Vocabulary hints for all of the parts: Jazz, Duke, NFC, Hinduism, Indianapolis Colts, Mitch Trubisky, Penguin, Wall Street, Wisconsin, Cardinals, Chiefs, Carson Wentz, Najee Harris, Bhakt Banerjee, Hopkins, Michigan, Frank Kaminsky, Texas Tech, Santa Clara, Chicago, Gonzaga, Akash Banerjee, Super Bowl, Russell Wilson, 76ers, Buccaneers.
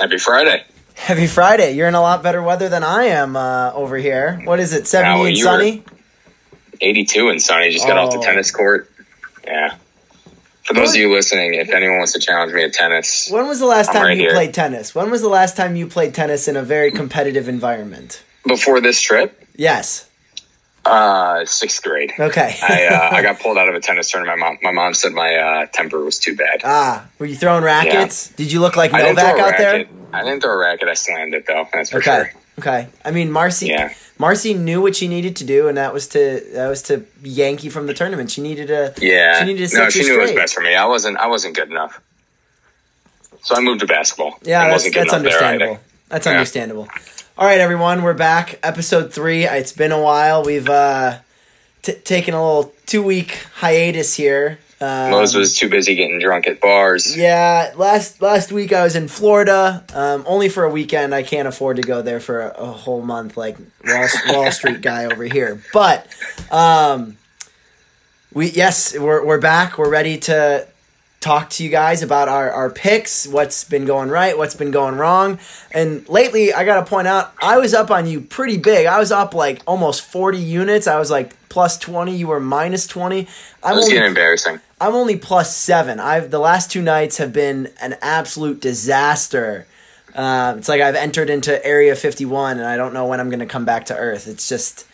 Happy Friday. Happy Friday. You're in a lot better weather than I am over here. What is it, 70 and sunny? 82 and sunny. Just got off the tennis court. Yeah. For those of you listening, if anyone wants to challenge me at tennis, when was the last time you played tennis? When was the last time you played tennis in a very competitive environment? Before this trip? Yes. 6th grade. Okay. I got pulled out of a tennis tournament. My mom said my temper was too bad. Ah, were you throwing rackets? Yeah. Did you look like Novak out there? I didn't throw a racket. I slammed it though. That's for sure. Okay. I mean, Marcy knew what she needed to do, and that was to yank you from the tournament. She needed a she knew it was best for me. I wasn't good enough, so I moved to basketball. Yeah, that's understandable. There, that's understandable. All right, everyone, we're back. Episode 3. It's been a while. We've taken a little 2-week hiatus here. Moz was too busy getting drunk at bars. Yeah, last week I was in Florida, only for a weekend. I can't afford to go there for a whole month like Wall Street guy over here. But we're back. We're ready to talk to you guys about our picks, what's been going right, what's been going wrong. And lately, I got to point out, I was up on you pretty big. I was up like almost 40 units. I was like plus 20. You were minus 20. Getting embarrassing. I'm only plus 7. The last 2 nights have been an absolute disaster. It's like I've entered into Area 51, and I don't know when I'm going to come back to Earth. It's just,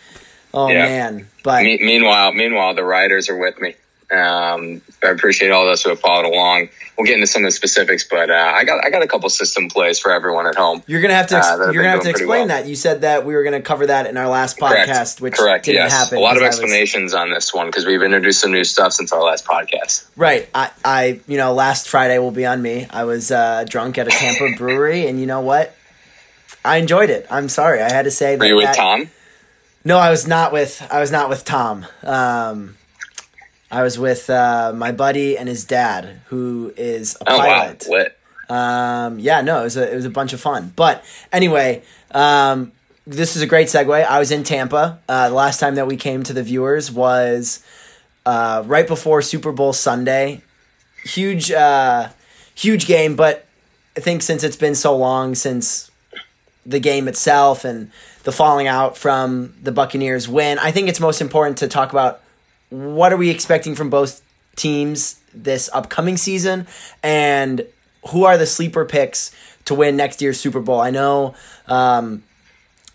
man. But meanwhile, the riders are with me. I appreciate all those who have followed along. We'll get into some of the specifics, but I got a couple system plays for everyone at home. You're gonna have to explain that. You said that we were gonna cover that in our last podcast, which didn't happen. A lot of explanations on this one because we've introduced some new stuff since our last podcast. Right. I last Friday will be on me. I was drunk at a Tampa brewery, and you know what? I enjoyed it. I'm sorry, I had to say that. Were you with Tom? No, I was not with Tom. I was with my buddy and his dad, who is a pilot. Oh, wow. Lit. It was a bunch of fun. But anyway, this is a great segue. I was in Tampa. The last time that we came to the viewers was right before Super Bowl Sunday. Huge game, but I think since it's been so long since the game itself and the falling out from the Buccaneers win, I think it's most important to talk about what are we expecting from both teams this upcoming season, and who are the sleeper picks to win next year's Super Bowl? I know a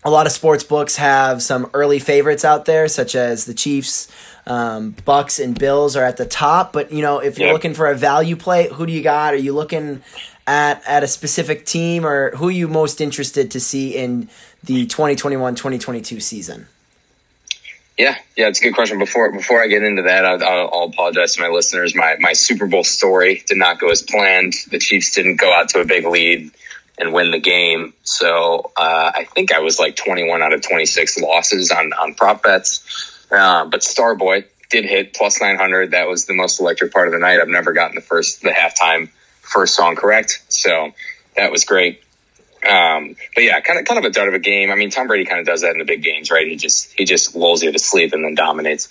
lot of sports books have some early favorites out there, such as the Chiefs, Bucks, and Bills are at the top. But if you're looking for a value play, who do you got? Are you looking at a specific team, or who are you most interested to see in the 2021-2022 season? Yeah, it's a good question. Before I get into that, I'll apologize to my listeners. My Super Bowl story did not go as planned. The Chiefs didn't go out to a big lead and win the game. So I think I was like 21 out of 26 losses on prop bets. But Starboy did hit plus 900. That was the most electric part of the night. I've never gotten the halftime first song correct. So that was great. But yeah, kind of a dud of a game. I mean, Tom Brady kind of does that in the big games, right? He just lulls you to sleep and then dominates.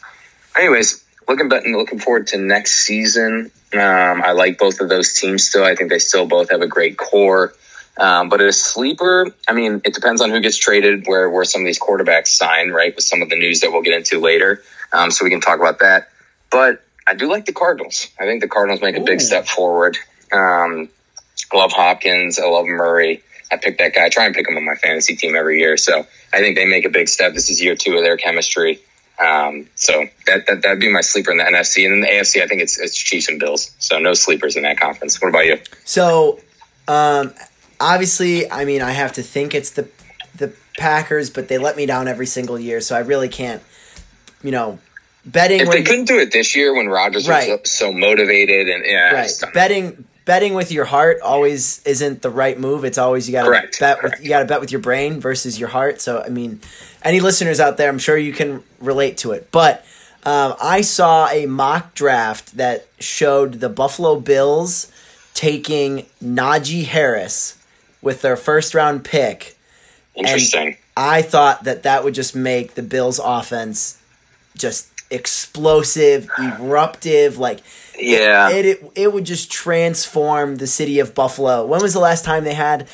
Anyways, looking forward to next season. I like both of those teams still. I think they still both have a great core. But as a sleeper, I mean, it depends on who gets traded, where some of these quarterbacks sign, right? With some of the news that we'll get into later. So we can talk about that. But I do like the Cardinals. I think the Cardinals make a big step forward. I love Hopkins. I love Murray. I pick that guy. I try and pick him on my fantasy team every year. So I think they make a big step. This is year 2 of their chemistry. So that'd be my sleeper in the NFC. And in the AFC, I think it's Chiefs and Bills. So no sleepers in that conference. What about you? So obviously, I mean, I have to think it's the Packers, but they let me down every single year. So I really can't, betting. If they couldn't do it this year when Rodgers was so motivated and Betting with your heart always isn't the right move. It's always you got to bet with your brain versus your heart. So I mean, any listeners out there, I'm sure you can relate to it. But I saw a mock draft that showed the Buffalo Bills taking Najee Harris with their first round pick. Interesting. And I thought that would just make the Bills offense just explosive, eruptive, like yeah, it would just transform the city of Buffalo. When was the last time they had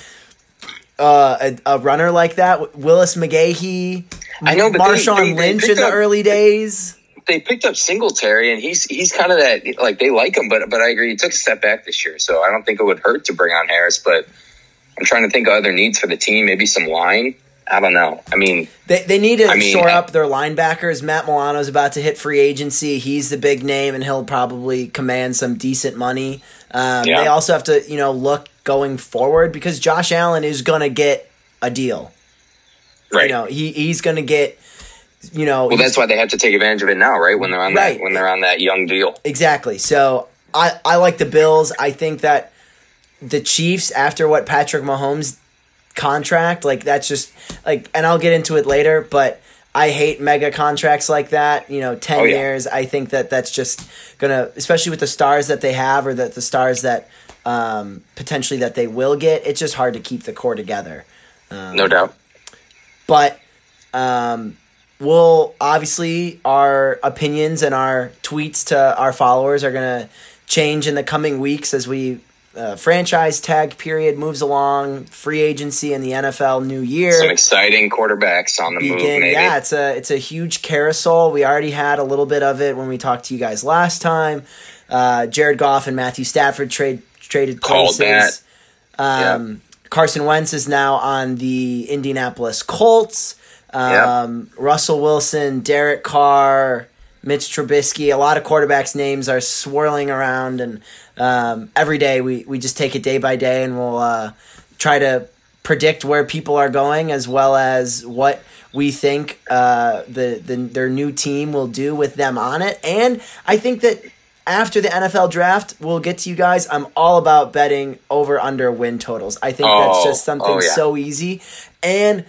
a runner like that? Willis McGahee, I know, but Marshawn Lynch in the early days. They picked up Singletary, and he's kind of that, like, they like him, but I agree, he took a step back this year, so I don't think it would hurt to bring on Harris, but I'm trying to think of other needs for the team, maybe some line. I don't know. I mean, they need to shore up their linebackers. Matt Milano's about to hit free agency. He's the big name, and he'll probably command some decent money. They also have to, look going forward, because Josh Allen is going to get a deal. Right. He's going to get well, that's why they have to take advantage of it now, right? When they're on that, when they're on that young deal. Exactly. So I like the Bills. I think that the Chiefs, after what Patrick Mahomes contract, that's just and I'll get into it later, but I hate mega contracts like that, 10 years. I think that's just gonna, especially with the stars that they have, or that the stars that potentially that they will get, it's just hard to keep the core together. No doubt. But we'll obviously, our opinions and our tweets to our followers are going to change in the coming weeks as we franchise tag period moves along, free agency in the NFL, new year. Some exciting quarterbacks on the move, maybe. Yeah, it's a huge carousel. We already had a little bit of it when we talked to you guys last time. Jared Goff and Matthew Stafford traded places. Called that. Carson Wentz is now on the Indianapolis Colts. Russell Wilson, Derek Carr, Mitch Trubisky, a lot of quarterbacks' names are swirling around, and every day we just take it day by day, and we'll try to predict where people are going, as well as what we think their new team will do with them on it. And I think that after the NFL draft, we'll get to you guys. I'm all about betting over-under win totals. I think that's just something so easy. And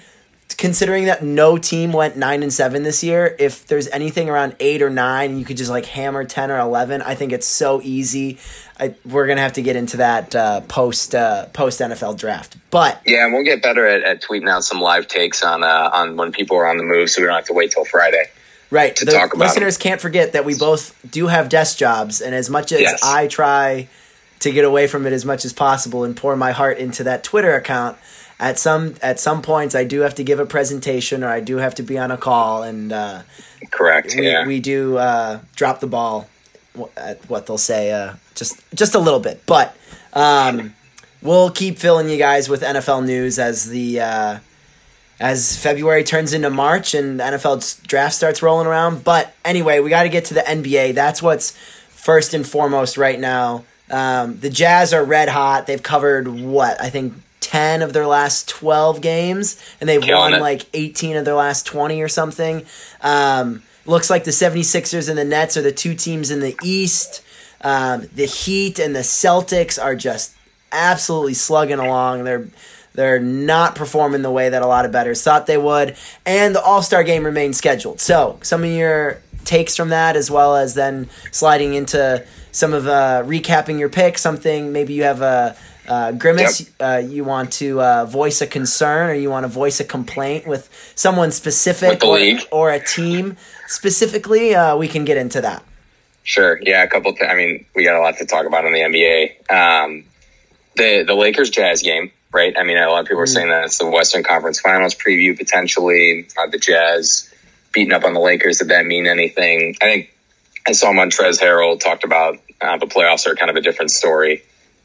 considering that no team went 9-7 this year, if there's anything around 8 or 9, you could just hammer 10 or 11. I think it's so easy. We're gonna have to get into that post NFL draft, but yeah, and we'll get better at tweeting out some live takes on when people are on the move, so we don't have to wait till Friday. Right, to talk about listeners them. Can't forget that we both do have desk jobs, and as much as I try to get away from it as much as possible and pour my heart into that Twitter account, At some points, I do have to give a presentation, or I do have to be on a call, and correct. We do drop the ball, at what they'll say, just a little bit. But we'll keep filling you guys with NFL news as the as February turns into March and the NFL draft starts rolling around. But anyway, we got to get to the NBA. That's what's first and foremost right now. The Jazz are red hot. They've covered 10 of their last 12 games, and they've won 18 of their last 20 or something. Looks like the 76ers and the Nets are the two teams in the East. The Heat and the Celtics are just absolutely slugging along. They're not performing the way that a lot of bettors thought they would, and the All-Star game remains scheduled. So some of your takes from that, as well as then sliding into some of recapping your pick, something maybe you have a – Grimace, you want to voice a concern, or you want to voice a complaint with someone specific, or a team specifically, we can get into that. Sure. Yeah, a couple I mean, we got a lot to talk about in the NBA. The Lakers-Jazz game, right? I mean, a lot of people are saying that it's the Western Conference Finals preview, potentially. The Jazz beating up on the Lakers, did that mean anything? I think I saw Montrezl Harrell talked about the playoffs are kind of a different story.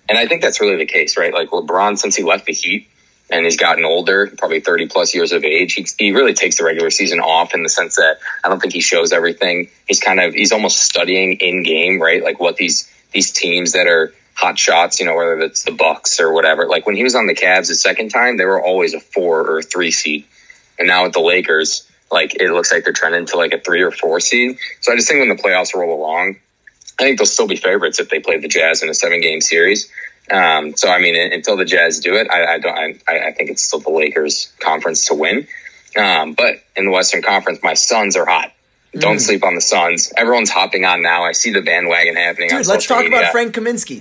And I think that's really the case, right? Like LeBron, since he left the Heat and he's gotten older, probably 30-plus years of age, he really takes the regular season off, in the sense that I don't think he shows everything. He's almost studying in-game, right? Like what these teams that are hot shots, whether it's the Bucks or whatever. Like when he was on the Cavs the second time, they were always a 4 or 3 seed. And now with the Lakers, it looks like they're trending to a 3 or 4 seed. So I just think when the playoffs roll along, I think they'll still be favorites if they play the Jazz in a 7-game series. So, I mean, until the Jazz do it, I think it's still the Lakers' conference to win. But in the Western Conference, my Suns are hot. Don't sleep on the Suns. Everyone's hopping on now. I see the bandwagon happening. Dude, let's talk about Frank Kaminsky.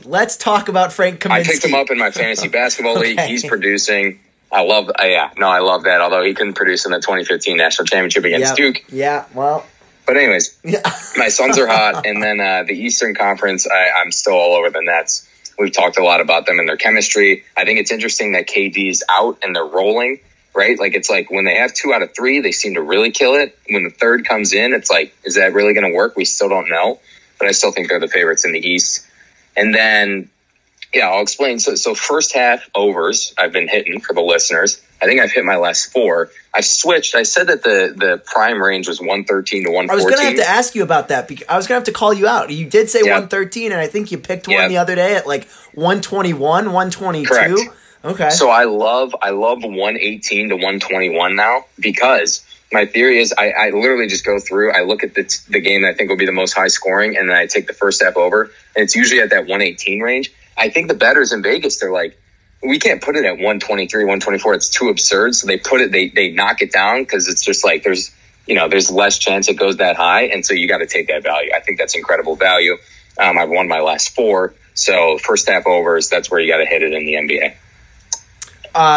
I picked him up in my fantasy basketball league. He's producing. I love that. Although he couldn't produce in the 2015 national championship against Duke. Yeah, well. But anyways, yeah. My Suns are hot. And then the Eastern Conference, I'm still all over the Nets. We've talked a lot about them and their chemistry. I think it's interesting that KD is out and they're rolling, right? Like, it's like when they have 2 out of 3, they seem to really kill it. When the third comes in, it's like, is that really going to work? We still don't know. But I still think they're the favorites in the East. And then, yeah, I'll explain. So first half overs I've been hitting for the listeners. I think I've hit my last 4. I've switched. I said that the prime range was 113 to 114. I was going to have to ask you about that. I was going to have to call you out. You did say 113, and I think you picked one the other day at like 121, 122. Correct. Okay. So I love 118 to 121 now, because my theory is I literally just go through, I look at the game that I think will be the most high scoring, and then I take the first half over, and it's usually at that 118 range. I think the bettors in Vegas, they're like, we can't put it at 123, 124. It's too absurd. So they put it, they knock it down, because it's just like there's less chance it goes that high. And so you got to take that value. I think that's incredible value. I've won my last 4. So first half overs, that's where you got to hit it in the NBA.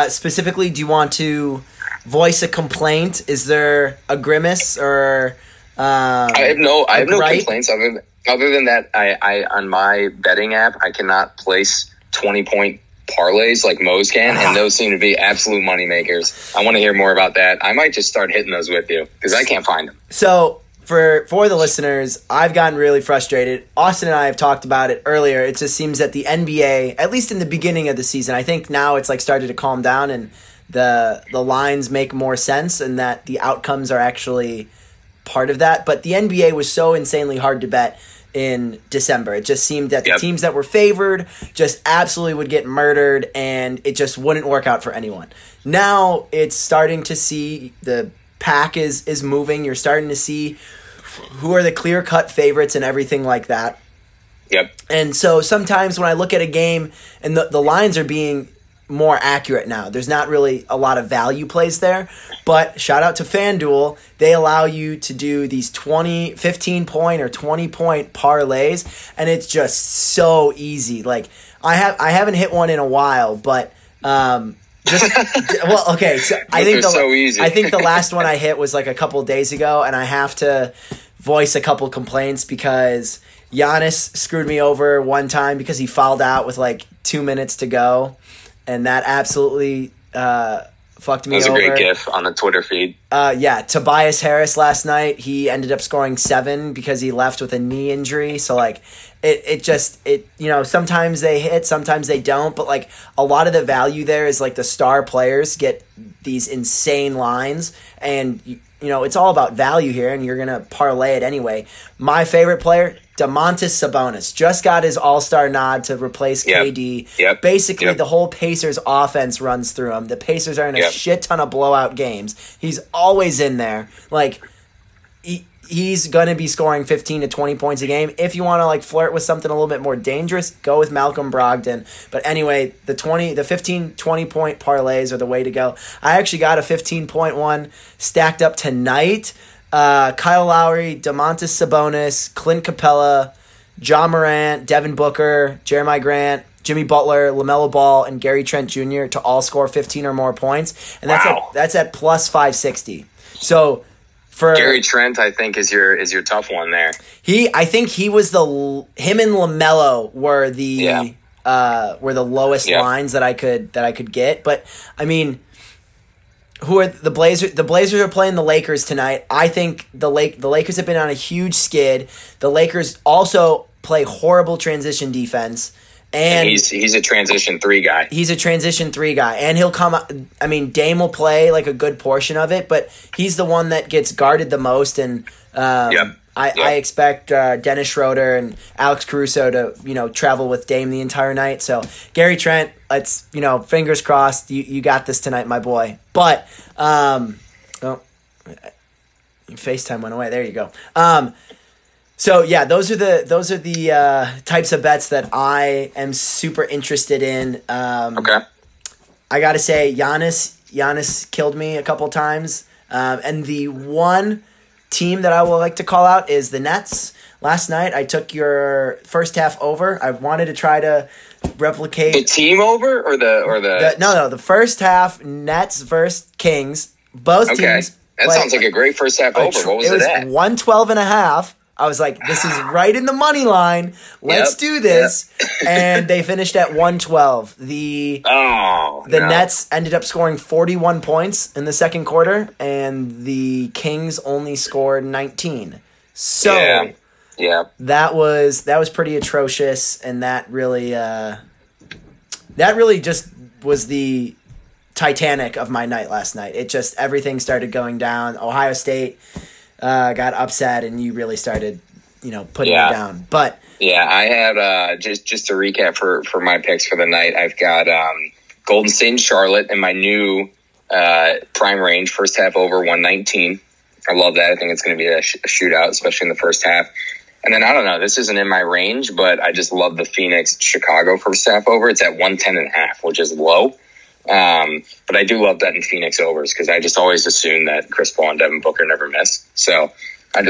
Specifically, do you want to voice a complaint? Is there a grimace or I have no complaints. Other than that, I on my betting app, I cannot place 20-point parlays like Mo's can, and those seem to be absolute money makers. I want to hear more about that. I might just start hitting those with you, because I can't find them. So for the listeners, I've gotten really frustrated. Austin and I have talked about it earlier. It just seems that the NBA, at least in the beginning of the season, I think now it's like started to calm down, and the lines make more sense, and that the outcomes are actually part of that. But the NBA was so insanely hard to bet in December. It just seemed that the teams that were favored just absolutely would get murdered, and it just wouldn't work out for anyone. Now it's starting to see the pack is moving. You're starting to see who are the clear-cut favorites and everything like that. Yep. And so sometimes when I look at a game and the lines are being more accurate now. There's not really a lot of value plays there, but shout out to FanDuel. They allow you to do these 15-point or 20-point parlays, and it's just so easy. Like I haven't hit one in a while, but So I think the last one I hit was like a couple of days ago, and I have to voice a couple complaints because Giannis screwed me over one time because he fouled out with like 2 minutes to go. And that absolutely fucked me over. That was a great GIF on the Twitter feed. Tobias Harris last night, he ended up scoring 7 because he left with a knee injury. So, like, it just sometimes they hit, sometimes they don't. But, like, a lot of the value there is, like, the star players get these insane lines. And, it's all about value here, and you're going to parlay it anyway. My favorite player, Domantas Sabonis, just got his All-Star nod to replace KD. Yep. Basically, the whole Pacers offense runs through him. The Pacers are in a shit ton of blowout games. He's always in there. Like, he's going to be scoring 15 to 20 points a game. If you want to, like, flirt with something a little bit more dangerous, go with Malcolm Brogdon. But anyway, the 15, 20-point parlays are the way to go. I actually got a 15-point one stacked up tonight. Kyle Lowry, Domantas Sabonis, Clint Capella, John Morant, Devin Booker, Jeremy Grant, Jimmy Butler, LaMelo Ball, and Gary Trent Jr. to all score 15 or more points, and that's at plus 560. So for Gary Trent, I think is your tough one there. I think he was him and LaMelo were the lowest lines that I could get, but I mean. Who are the Blazers? The Blazers are playing the Lakers tonight. I think the Lakers have been on a huge skid. The Lakers also play horrible transition defense, and he's a transition 3 guy. He's a transition 3 guy, and he'll come. I mean, Dame will play like a good portion of it, but he's the one that gets guarded the most. And I expect Dennis Schroeder and Alex Caruso to travel with Dame the entire night. So Gary Trent, let's fingers crossed. You got this tonight, my boy. But FaceTime went away. There you go. Those are the types of bets that I am super interested in. I gotta say, Giannis killed me a couple times, and the one team that I would like to call out is the Nets. Last night, I took your first half over. I wanted to try to replicate the team over or the first half Nets versus Kings. Both teams That sounds like a great first half over. What was it at? 112.5. I was like, this is right in the money line. Let's do this. And they finished at 112. The Nets ended up scoring 41 points in the second quarter, and the Kings only scored 19. So that was pretty atrocious, and that really just was the Titanic of my night last night. It just, everything started going down. Ohio State got upset, and you really started, putting it down. But I had just to recap for my picks for the night. I've got Golden State and Charlotte in my new prime range, first half over 119. I love that. I think it's going to be a shootout, especially in the first half. And then I don't know. This isn't in my range, but I just love the Phoenix Chicago first half over. It's at 110.5, which is low. But I do love betting Phoenix overs because I just always assume that Chris Paul and Devin Booker never miss. So I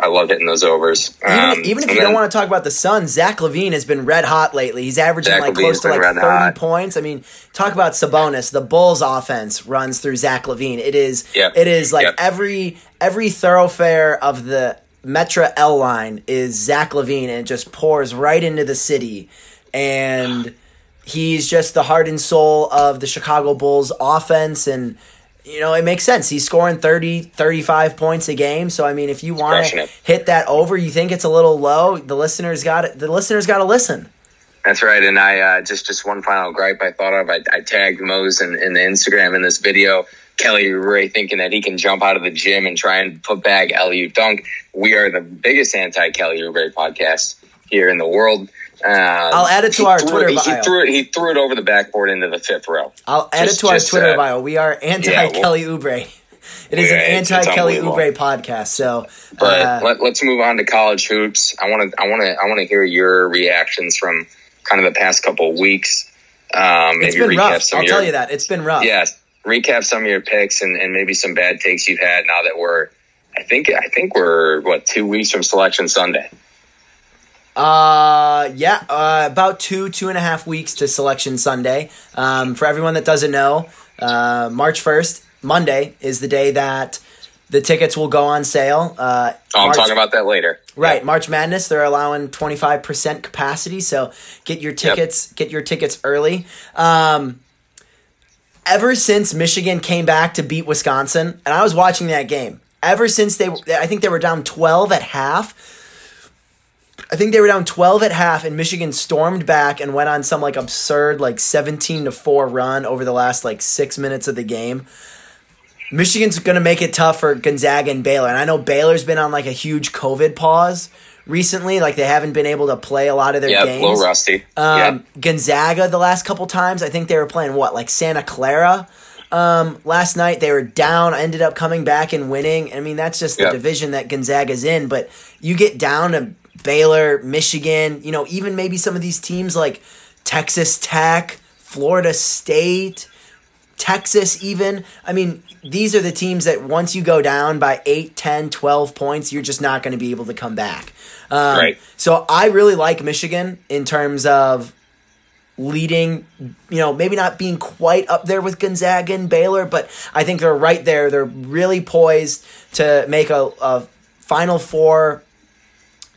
love hitting those overs. Even if you don't want to talk about the Suns, Zach Levine has been red hot lately. He's averaging close to 30 hot. Points. I mean, talk about Sabonis. The Bulls offense runs through Zach Levine. It is every thoroughfare of the Metra L line is Zach Levine, and it just pours right into the city. And he's just the heart and soul of the Chicago Bulls offense, and it makes sense. He's scoring 30, 35 points a game. So I mean, if you want to hit that over, you think it's a little low, the listeners got to listen. That's right. And I just one final gripe I thought of. I tagged Mose in the Instagram in this video. Kelly Oubre thinking that he can jump out of the gym and try and put back LU dunk. We are the biggest anti-Kelly Oubre podcast here in the world. I'll add it to our Twitter bio. He threw it over the backboard into the fifth row. I'll add it to our Twitter bio. We are anti-Kelly Oubre. It is an anti-Kelly Oubre podcast. So, but let's move on to college hoops. I want to hear your reactions from kind of the past couple of weeks. I'll tell you that it's been rough. Yes, recap some of your picks and maybe some bad takes you've had. Now that we're, I think we're 2 weeks from Selection Sunday. About 2.5 weeks to Selection Sunday. For everyone that doesn't know, March 1st, Monday, is the day that the tickets will go on sale. I'm talking about that later. Right, yep. March Madness, they're allowing 25% capacity, so get your tickets early. Ever since Michigan came back to beat Wisconsin, and I was watching that game, ever since I think they were down 12 at half. I think they were down 12 at half, and Michigan stormed back and went on some absurd 17-4 run over the last 6 minutes of the game. Michigan's going to make it tough for Gonzaga and Baylor, and I know Baylor's been on a huge COVID pause recently. They haven't been able to play a lot of their games. A little rusty. Gonzaga the last couple times, I think they were playing Santa Clara. Last night they were down, ended up coming back and winning. I mean, that's just the division that Gonzaga's in, but you get down to Baylor, Michigan, even maybe some of these teams like Texas Tech, Florida State, Texas even. I mean, these are the teams that once you go down by 8, 10, 12 points, you're just not going to be able to come back. Right. So I really like Michigan in terms of leading, maybe not being quite up there with Gonzaga and Baylor, but I think they're right there. They're really poised to make a Final Four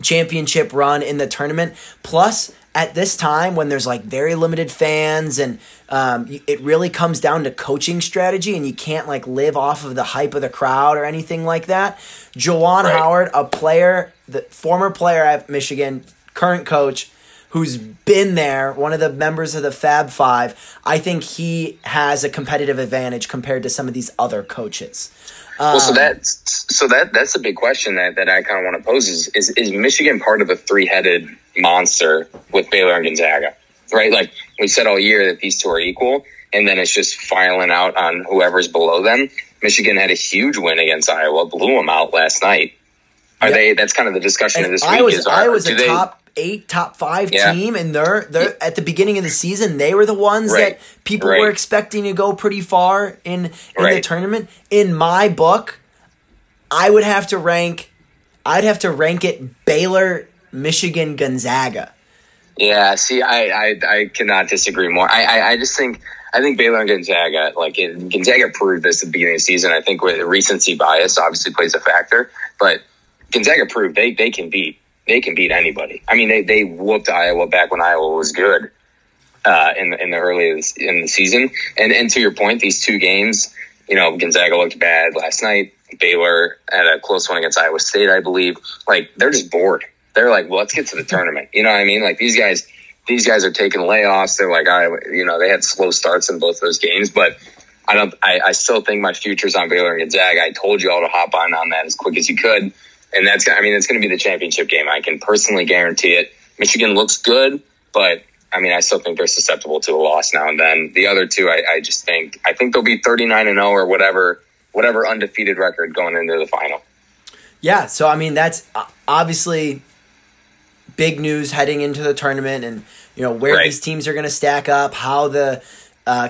championship run in the tournament. Plus, at this time when there's very limited fans and it really comes down to coaching strategy, and you can't live off of the hype of the crowd or anything like that. Juwan Howard, a player, the former player at Michigan, current coach, who's been there, one of the members of the Fab Five, I think he has a competitive advantage compared to some of these other coaches. So that's a big question that I kind of want to pose is Michigan part of a three-headed monster with Baylor and Gonzaga, right? We said all year that these two are equal, and then it's just filing out on whoever's below them. Michigan had a huge win against Iowa, blew them out last night. That's kind of the discussion of this week. I was top 8, top 5 team, and they're at the beginning of the season, they were the ones that people were expecting to go pretty far in the tournament. In my book, I'd have to rank it Baylor, Michigan, Gonzaga. Yeah, see, I cannot disagree more. I just think I think Baylor and Gonzaga, Gonzaga proved this at the beginning of the season. I think with recency bias obviously plays a factor, but Gonzaga proved they can beat anybody. I mean, they whooped Iowa back when Iowa was good in the early in the season. And to your point, these two games, you know, Gonzaga looked bad last night. Baylor had a close one against Iowa State, I believe. They're just bored. They're like, well, let's get to the tournament. You know what I mean? These guys are taking layoffs. They're like, they had slow starts in both those games, but I still think my future's on Baylor and Gonzaga. I told you all to hop on that as quick as you could. And that's going to be the championship game. I can personally guarantee it. Michigan looks good, but I still think they're susceptible to a loss now and then. The other two, I think they'll be 39-0 or whatever undefeated record going into the final. Yeah. So, that's obviously big news heading into the tournament, and where right. These teams are going to stack up, how the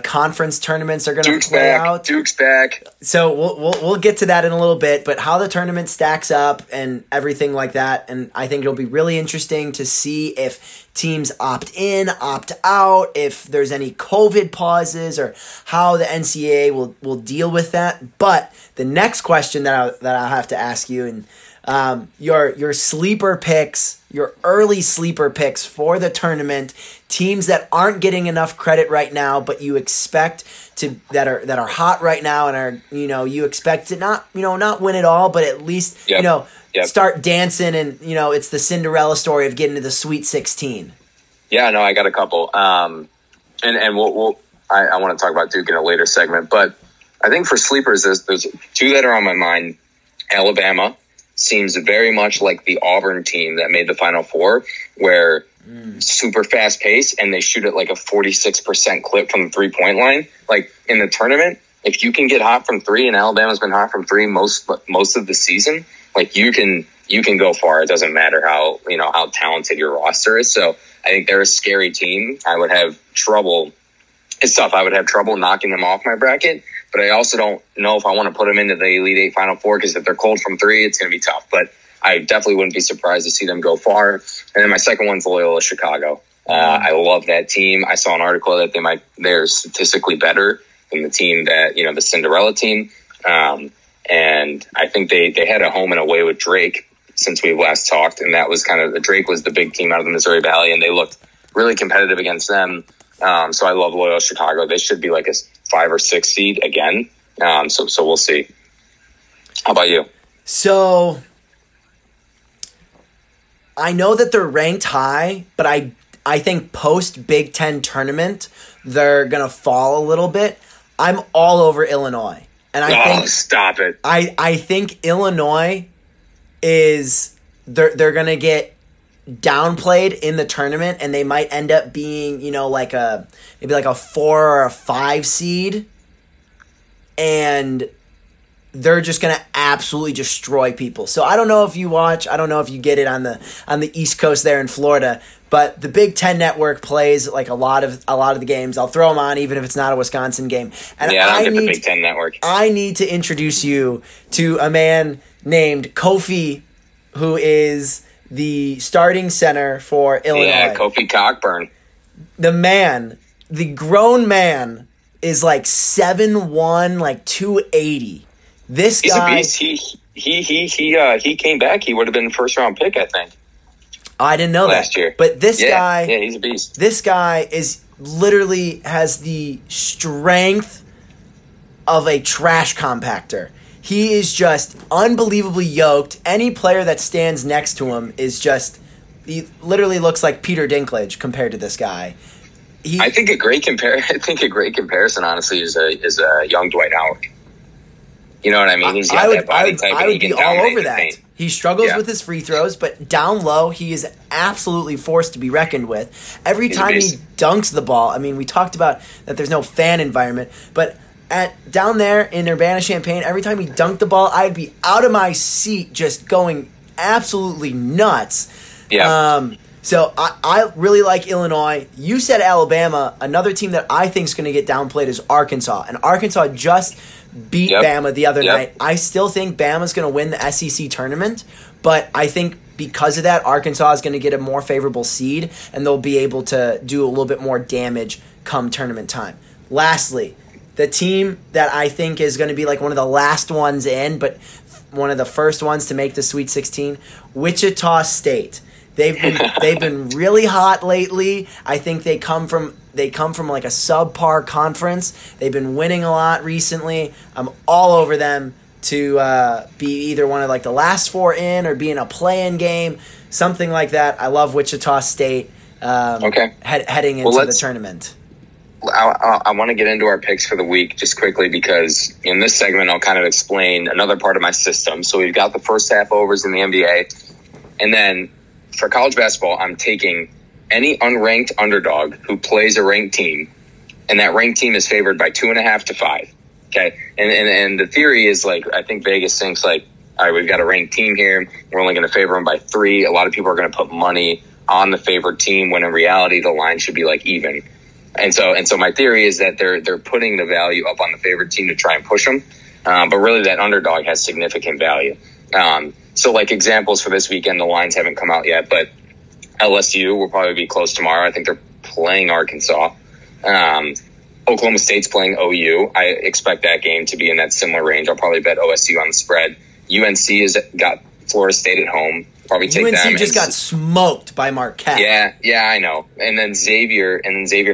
conference tournaments are going to play out. Duke's back. So we'll get to that in a little bit, but how the tournament stacks up and everything like that. And I think it'll be really interesting to see if teams opt in, opt out, if there's any COVID pauses, or how the NCAA will deal with that. But the next question that I'll have to ask you, and your sleeper picks, your early sleeper picks for the tournament, teams that aren't getting enough credit right now, but you expect to that are hot right now and are you expect to not win it all, but at least start dancing, and it's the Cinderella story of getting to the Sweet 16. Yeah, no, I got a couple, and we'll I want to talk about Duke in a later segment, but I think for sleepers, there's two that are on my mind. Alabama seems very much like the Auburn team that made the Final Four, where super fast pace, and they shoot at like a 46% clip from the 3-point line. In the tournament, if you can get hot from three, and Alabama's been hot from three most of the season, you can go far. It doesn't matter how talented your roster is. So I think they're a scary team. I would have trouble knocking them off my bracket. But I also don't know if I want to put them into the Elite Eight Final Four, because if they're cold from three, it's going to be tough. But I definitely wouldn't be surprised to see them go far. And then my second one's Loyola Chicago. I love that team. I saw an article that they're statistically better than the team that, the Cinderella team. And I think they had a home and away with Drake since we last talked. And that was Drake was the big team out of the Missouri Valley, and they looked really competitive against them. So I love Loyola Chicago. They should be like a 5 or 6 seed again. So we'll see. How about you? So I know that they're ranked high, but I think post Big Ten tournament, they're going to fall a little bit. I'm all over Illinois. And I think stop it. I think Illinois is they're going to get downplayed in the tournament, and they might end up being, like a 4 or a 5 seed, and they're just gonna absolutely destroy people. So I don't know if you watch, I don't know if you get it on the East Coast there in Florida, but the Big Ten Network plays a lot of the games. I'll throw them on even if it's not a Wisconsin game. And yeah, I don't get the Big Ten Network. I need to introduce you to a man named Kofi, who is the starting center for Illinois. Yeah, Kofi Cockburn. The man, the grown man, is 7'1", 280. This guy, he's a beast. He came back. He would have been first-round pick, I think. I didn't know last year. But this guy, he's a beast. This guy is literally has the strength of a trash compactor. He is just unbelievably yoked. Any player that stands next to him is he literally looks like Peter Dinklage compared to this guy. I think a great comparison, honestly, is a young Dwight Howard. You know what I mean? He's got that body type. I would be all over that. He struggles with his free throws, but down low, he is absolutely forced to be reckoned with. Every time he dunks the ball, we talked about that there's no fan environment, but down there in Urbana-Champaign, every time he dunked the ball, I'd be out of my seat just going absolutely nuts. Yeah. So I really like Illinois. You said Alabama. Another team that I think is going to get downplayed is Arkansas. And Arkansas just beat Bama the other night. I still think Bama's going to win the SEC tournament, but I think because of that, Arkansas is going to get a more favorable seed, and they'll be able to do a little bit more damage come tournament time. Lastly, the team that I think is going to be like one of the last ones in, but one of the first ones to make the Sweet 16, Wichita State. They've been really hot lately. I think they come from like a subpar conference. They've been winning a lot recently. I'm all over them to be either one of like the last four in or be in a play-in game, something like that. I love Wichita State. Heading into the tournament. I want to get into our picks for the week just quickly, because in this segment I'll kind of explain another part of my system. So we've got the first half overs in the NBA, and then for college basketball, I'm taking any unranked underdog who plays a ranked team, and that ranked team is favored by 2.5 to 5. Okay, and the theory is, like, I think Vegas thinks, like, all right, we've got a ranked team here. We're only going to favor them by 3. A lot of people are going to put money on the favored team when in reality the line should be like even. And so my theory is that they're putting the value up on the favored team to try and push them. But really that underdog has significant value. So like examples for this weekend, the lines haven't come out yet, but LSU will probably be close tomorrow. I think they're playing Arkansas. Oklahoma State's playing OU. I expect that game to be in that similar range. I'll probably bet OSU on the spread. UNC has got Florida State at home. Probably take UNC them. Just got smoked by Marquette. Yeah, I know. And then Xavier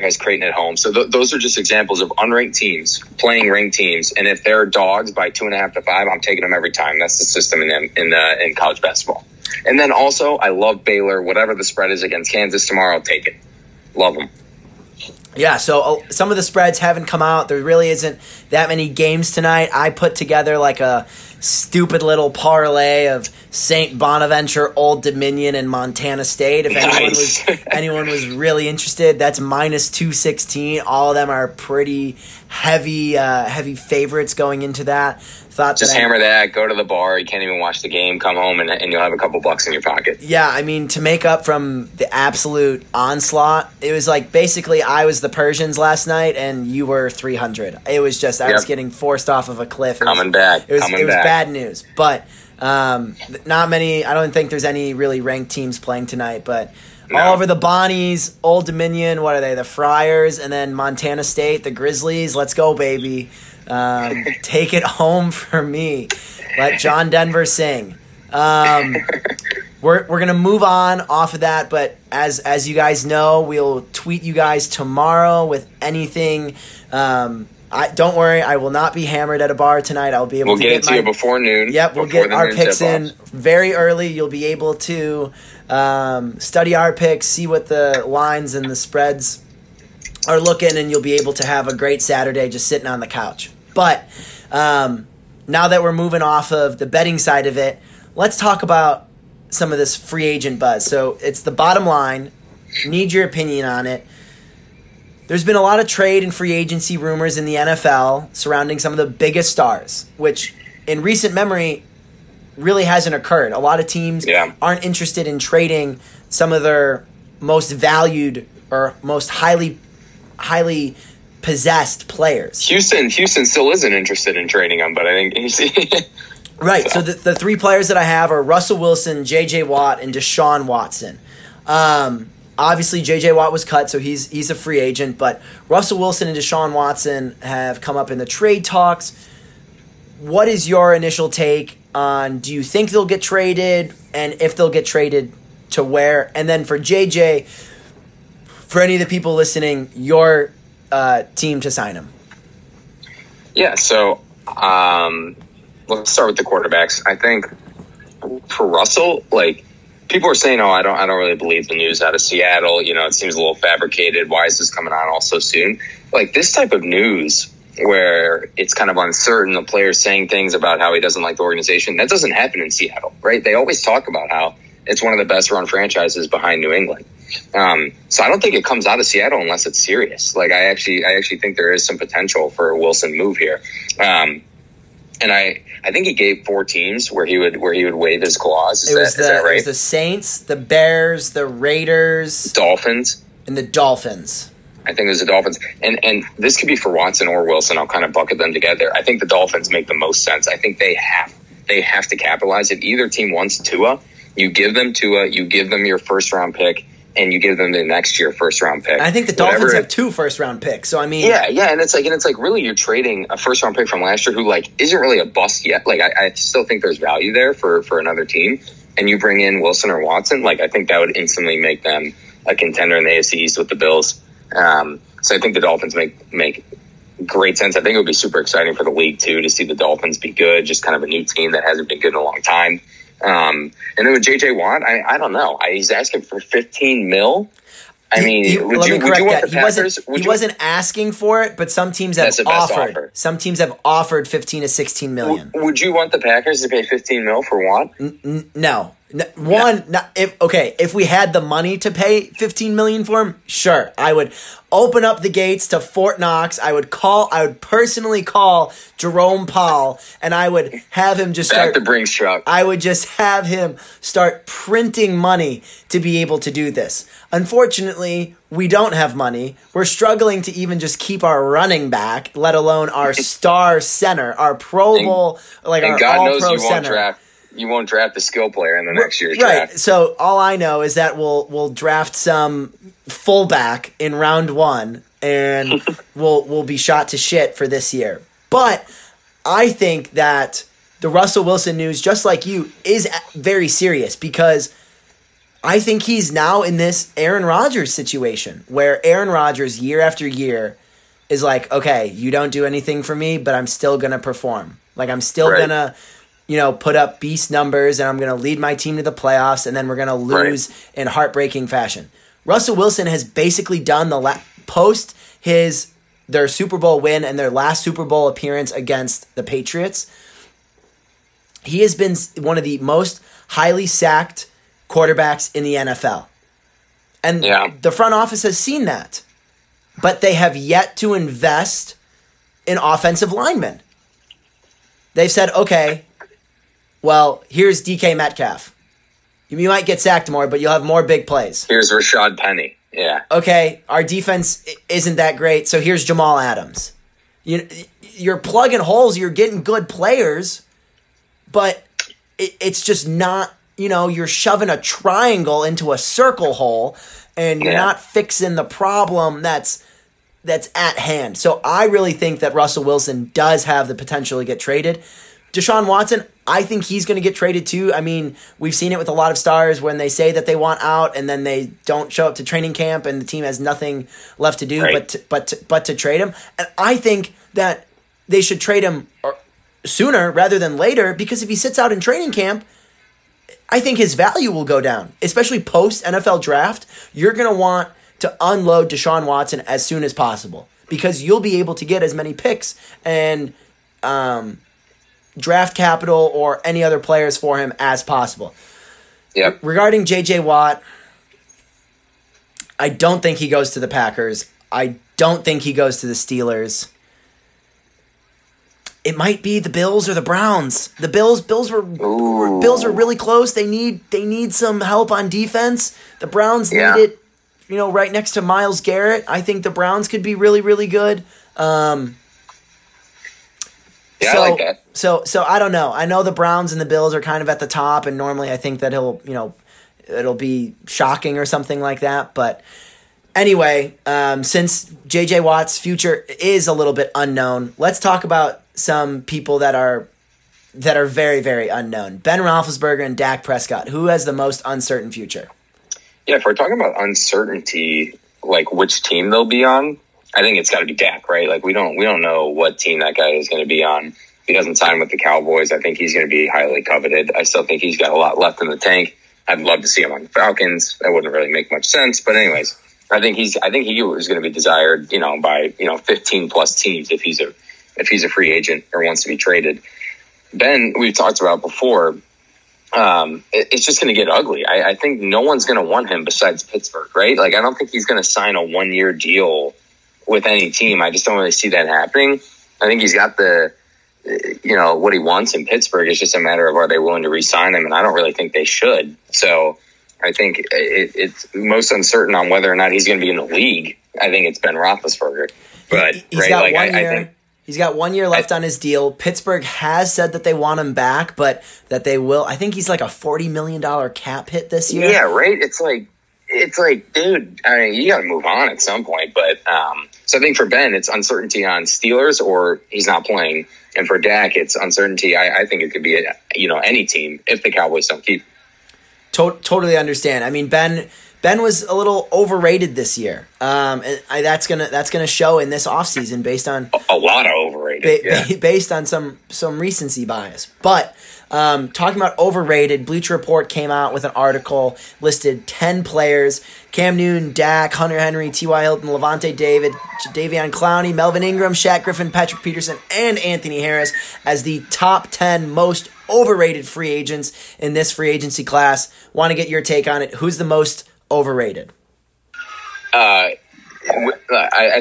has Creighton at home. So those are just examples of unranked teams playing ranked teams. And if they're dogs by 2.5 to 5, I'm taking them every time. That's the system in college basketball. And then also, I love Baylor. Whatever the spread is against Kansas tomorrow, I'll take it. Love them. Yeah, so some of the spreads haven't come out. There really isn't that many games tonight. I put together like a stupid little parlay of St. Bonaventure, Old Dominion, and Montana State. If anyone was really interested, that's minus 216. All of them are pretty heavy favorites going into that. Hammer that, go to the bar, you can't even watch the game, come home, and you'll have a couple bucks in your pocket. Yeah, I mean, to make up from the absolute onslaught, it was like basically I was the Persians last night and you were 300. It was just, I was getting forced off of a cliff. It was bad news, but not many, I don't think there's any really ranked teams playing tonight, but... No. All over the Bonnies, Old Dominion, what are they, the Friars, and then Montana State, the Grizzlies. Let's go, baby. Take it home for me. Let John Denver sing. We're going to move on off of that, but as you guys know, we'll tweet you guys tomorrow with anything. Don't worry, I will not be hammered at a bar tonight. I'll be able to get it to you before noon. Yep, we'll get our picks in very early. You'll be able to... study our picks, see what the lines and the spreads are looking, and you'll be able to have a great Saturday just sitting on the couch. But now that we're moving off of the betting side of it, let's talk about some of this free agent buzz. So it's the bottom line. Need your opinion on it. There's been a lot of trade and free agency rumors in the NFL surrounding some of the biggest stars, which in recent memory – really hasn't occurred. A lot of teams aren't interested in trading some of their most valued or most highly possessed players. Houston still isn't interested in trading them, but I think you see. Right. So the three players that I have are Russell Wilson, J.J. Watt, and Deshaun Watson. Obviously, J.J. Watt was cut, so he's a free agent, but Russell Wilson and Deshaun Watson have come up in the trade talks. What is your initial take on, do you think they'll get traded, and if they'll get traded, to where? And then for JJ, for any of the people listening, your team to sign him. Yeah, so let's start with the quarterbacks. I think for Russell, like, people are saying, oh, I don't really believe the news out of Seattle. You know, it seems a little fabricated. Why is this coming out all so soon? Like, this type of news where it's kind of uncertain, the player's saying things about how he doesn't like the organization. That doesn't happen in Seattle, right? They always talk about how it's one of the best-run franchises behind New England. So I don't think it comes out of Seattle unless it's serious. Like, I actually think there is some potential for a Wilson move here. And I think he gave 4 teams where he would waive his clause. Is that right? It was the Saints, the Bears, the Raiders. Dolphins. And the Dolphins. I think there's the Dolphins. And this could be for Watson or Wilson. I'll kind of bucket them together. I think the Dolphins make the most sense. I think they have to capitalize. If either team wants Tua, you give them your first-round pick and you give them the next year first round pick. I think the Dolphins have 2 first round picks. So I mean, yeah, and it's like really you're trading a first round pick from last year who like isn't really a bust yet. Like I still think there's value there for another team, and you bring in Wilson or Watson. Like I think that would instantly make them a contender in the AFC East with the Bills. So I think the Dolphins make great sense. I think it would be super exciting for the league too to see the Dolphins be good, just kind of a new team that hasn't been good in a long time. And then with JJ Watt, I don't know. He's asking for $15 million. I mean, would you want the Packers? He wasn't asking for it, but some teams have offered. Some teams have offered $15 to $16 million. Would you want the Packers to pay $15 million for Watt? No. If we had the money to pay $15 million for him, sure, I would open up the gates to Fort Knox. I would personally call Jerome Powell, and I would have him just start the Brinks truck. I would just have him start printing money to be able to do this. Unfortunately, we don't have money. We're struggling to even just keep our running back, let alone our star center, our Pro Bowl, all-pro center. You won't draft the skill player in the next year's draft. Right. So all I know is that we'll draft some fullback in round 1 and we'll be shot to shit for this year. But I think that the Russell Wilson news, just like you, is very serious because I think he's now in this Aaron Rodgers situation where Aaron Rodgers year after year is like, okay, you don't do anything for me, but I'm still going to perform. Like I'm still going to put up beast numbers, and I'm going to lead my team to the playoffs, and then we're going to lose in heartbreaking fashion. Russell Wilson has basically done the post their Super Bowl win and their last Super Bowl appearance against the Patriots. He has been one of the most highly sacked quarterbacks in the NFL. And the front office has seen that, but they have yet to invest in offensive linemen. They've said, okay, well, here's DK Metcalf. You might get sacked more, but you'll have more big plays. Here's Rashad Penny. Yeah. Okay, our defense isn't that great, so here's Jamal Adams. You're plugging holes. You're getting good players, but it's just not, you're shoving a triangle into a circle hole, and you're not fixing the problem that's at hand. So I really think that Russell Wilson does have the potential to get traded. Deshaun Watson, I think he's going to get traded too. I mean, we've seen it with a lot of stars when they say that they want out and then they don't show up to training camp and the team has nothing left to do but to trade him. And I think that they should trade him sooner rather than later because if he sits out in training camp, I think his value will go down, especially post-NFL draft. You're going to want to unload Deshaun Watson as soon as possible because you'll be able to get as many picks and draft capital or any other players for him as possible. Yep. Regarding J.J. Watt, I don't think he goes to the Packers. I don't think he goes to the Steelers. It might be the Bills or the Browns. The Bills were really close. They need some help on defense. The Browns need it, right next to Myles Garrett. I think the Browns could be really, really good. I like that. So I don't know. I know the Browns and the Bills are kind of at the top, and normally I think that he'll, it'll be shocking or something like that. But anyway, since J.J. Watt's future is a little bit unknown, let's talk about some people that are very, very unknown. Ben Roethlisberger and Dak Prescott. Who has the most uncertain future? Yeah, if we're talking about uncertainty, like which team they'll be on, I think it's got to be Dak, right? Like we don't know what team that guy is going to be on. He doesn't sign with the Cowboys. I think he's going to be highly coveted. I still think he's got a lot left in the tank. I'd love to see him on the Falcons. That wouldn't really make much sense, but anyways, I think he was going to be desired, by 15 plus teams if he's a free agent or wants to be traded. Ben, we've talked about before. It's just going to get ugly. I think no one's going to want him besides Pittsburgh, right? Like I don't think he's going to sign a 1-year deal with any team. I just don't really see that happening. I think he's got the. What he wants in Pittsburgh. It's just a matter of are they willing to re-sign him, and I don't really think they should. So I think it's most uncertain on whether or not he's going to be in the league. I think it's Ben Roethlisberger, but he's got 1 year left on his deal. Pittsburgh has said that they want him back, but that they will. I think he's like a $40 million cap hit this year. Yeah, right. It's like it's like, dude, I mean, you got to move on at some point. But so I think for Ben, it's uncertainty on Steelers or he's not playing. And for Dak, it's uncertainty. I think it could be, any team if the Cowboys don't keep. Totally understand. I mean, Ben was a little overrated this year. That's gonna show in this offseason based on a lot of overrated, based on some recency bias. But talking about overrated, Bleacher Report came out with an article listed 10 players: Cam Newton, Dak, Hunter Henry, T.Y. Hilton, Levante David, Davion Clowney, Melvin Ingram, Shaq Griffin, Patrick Peterson, and Anthony Harris as the top 10 most overrated free agents in this free agency class. Want to get your take on it? Who's the most overrated? I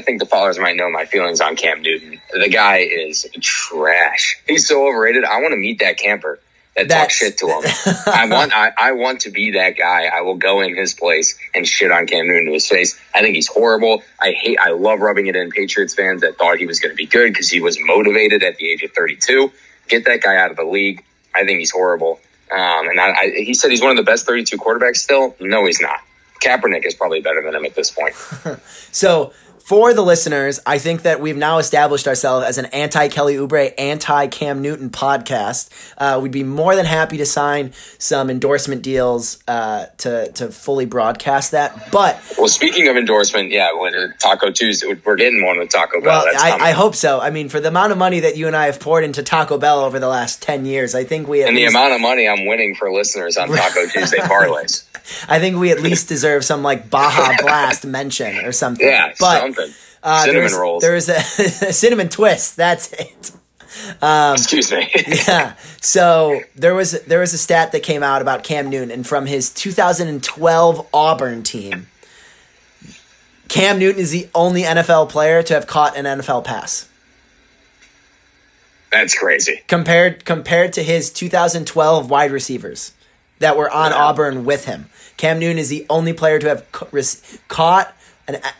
think the followers might know my feelings on Cam Newton. The guy is trash. He's so overrated. I want to meet that camper that talks shit to him. I want to be that guy. I will go in his place and shit on Cam Newton to his face. I think he's horrible. I love rubbing it in Patriots fans that thought he was going to be good because he was motivated at the age of 32. Get that guy out of the league. I think he's horrible. He said he's one of the best 32 quarterbacks still. No, he's not. Kaepernick is probably better than him at this point. So for the listeners, I think that we've now established ourselves as an anti-Kelly Oubre, anti-Cam Newton podcast. We'd be more than happy to sign some endorsement deals to fully broadcast that. But well, speaking of endorsement, yeah, Taco Tuesday, we're getting one with Taco Bell. Well, I hope so. I mean, for the amount of money that you and I have poured into Taco Bell over the last 10 years, I think we and the amount of money I'm winning for listeners on Taco Tuesday parlays. I think we at least deserve some like Baja Blast mention or something. Yeah, but, something. Cinnamon rolls. There is a cinnamon twist. That's it. Excuse me. Yeah. So there was a stat that came out about Cam Newton, and from his 2012 Auburn team, Cam Newton is the only NFL player to have caught an NFL pass. That's crazy. Compared to his 2012 wide receivers that were on Auburn with him. Cam Newton is the only player to have caught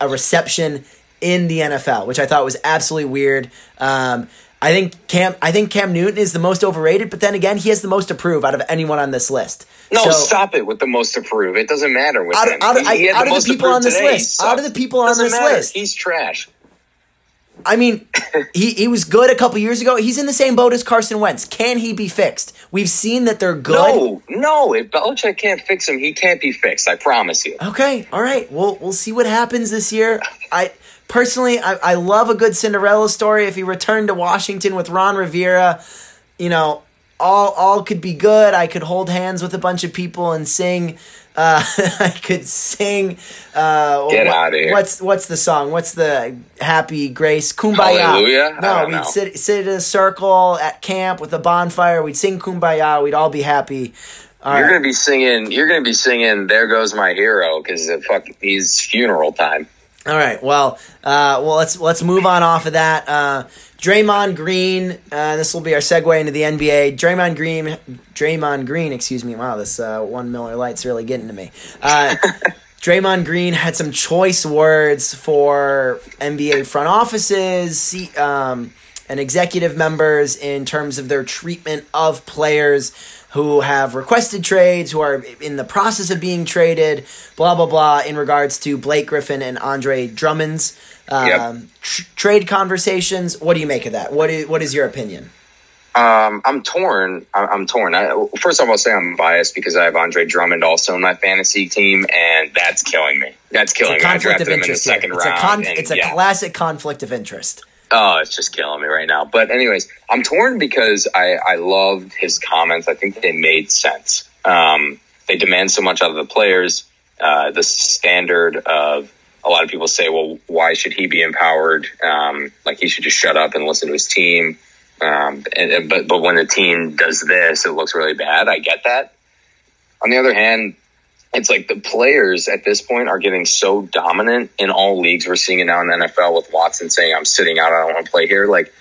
a reception in the NFL, which I thought was absolutely weird. I think Cam Newton is the most overrated, but then again, he has the most to prove out of anyone on this list. No, so, stop it with the most to prove. It doesn't matter with him. Out of the people on this list. Out of the people on this list. He's trash. I mean, he was good a couple years ago. He's in the same boat as Carson Wentz. Can he be fixed? We've seen that they're good. No. If Belichick can't fix him, he can't be fixed. I promise you. Okay, all right. We'll see what happens this year. I personally love a good Cinderella story. If he returned to Washington with Ron Rivera, all could be good. I could hold hands with a bunch of people and sing. I could sing. Get out of here. What's the song? What's the Happy Grace? Kumbaya. Hallelujah? No, we'd sit in a circle at camp with a bonfire. We'd sing Kumbaya. We'd all be happy. All right. You're gonna be singing. There goes my hero because he's funeral time. All right, well, let's move on off of that. Draymond Green, this will be our segue into the NBA. Draymond Green, excuse me. Wow, this one Miller Lite's really getting to me. Draymond Green had some choice words for NBA front offices and executive members in terms of their treatment of players who have requested trades, who are in the process of being traded, blah, blah, blah, in regards to Blake Griffin and Andre Drummond's trade conversations. What do you make of that? What is your opinion? I'm torn. First off, I'll say I'm biased because I have Andre Drummond also in my fantasy team, and that's killing me. I drafted him in the second round. It's a classic conflict of interest. Oh, it's just killing me right now. But anyways, I'm torn because I loved his comments. I think they made sense. They demand so much out of the players. The standard of a lot of people say, well, why should he be empowered? Like he should just shut up and listen to his team. But when the team does this, it looks really bad. I get that. On the other hand, it's like the players at this point are getting so dominant in all leagues. We're seeing it now in the NFL with Watson saying, I'm sitting out, I don't want to play here. Like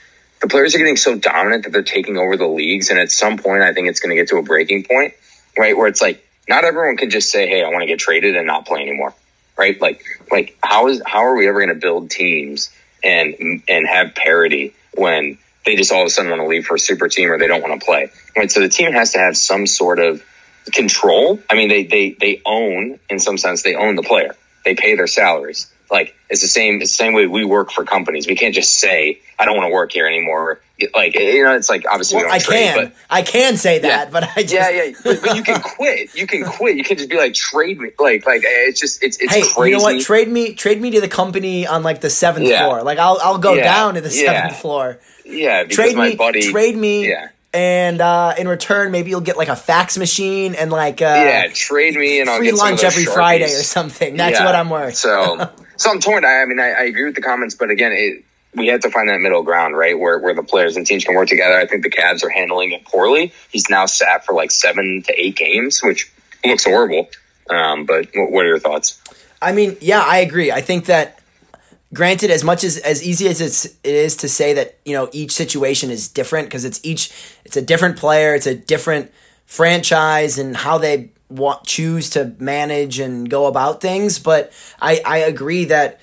the players are getting so dominant that they're taking over the leagues. And at some point, I think it's going to get to a breaking point, right? Where it's like, not everyone can just say, hey, I want to get traded and not play anymore. Right? Like how are we ever going to build teams and have parity when they just all of a sudden want to leave for a super team or they don't want to play? Right? So the team has to have some sort of control. I mean, they own, in some sense, they own the player. They pay their salaries. Like, it's the same way we work for companies. We can't just say, I don't want to work here anymore. Like, you know, it's like, obviously, well, we don't trade. I can say that, yeah. But I just... Yeah. But you can quit. You can just be like, trade me. Like, it's just, it's hey, crazy. You know what? Trade me to the company on like the seventh floor. Like, I'll go down to the seventh floor. Yeah. Because trade me. Yeah. And in return, maybe you'll get like a fax machine and like trade me and I'll get free lunch every Friday or something. That's what I'm worth. So I'm torn. I mean, I agree with the comments, but again, we have to find that middle ground, right, where the players and teams can work together. I think the Cavs are handling it poorly. He's now sat for like 7 to 8 games, which looks horrible. But what are your thoughts? I mean, yeah, I agree. I think that. Granted, as much as easy as it is to say that, you know, each situation is different because it's a different player, it's a different franchise and how they choose to manage and go about things. But I agree that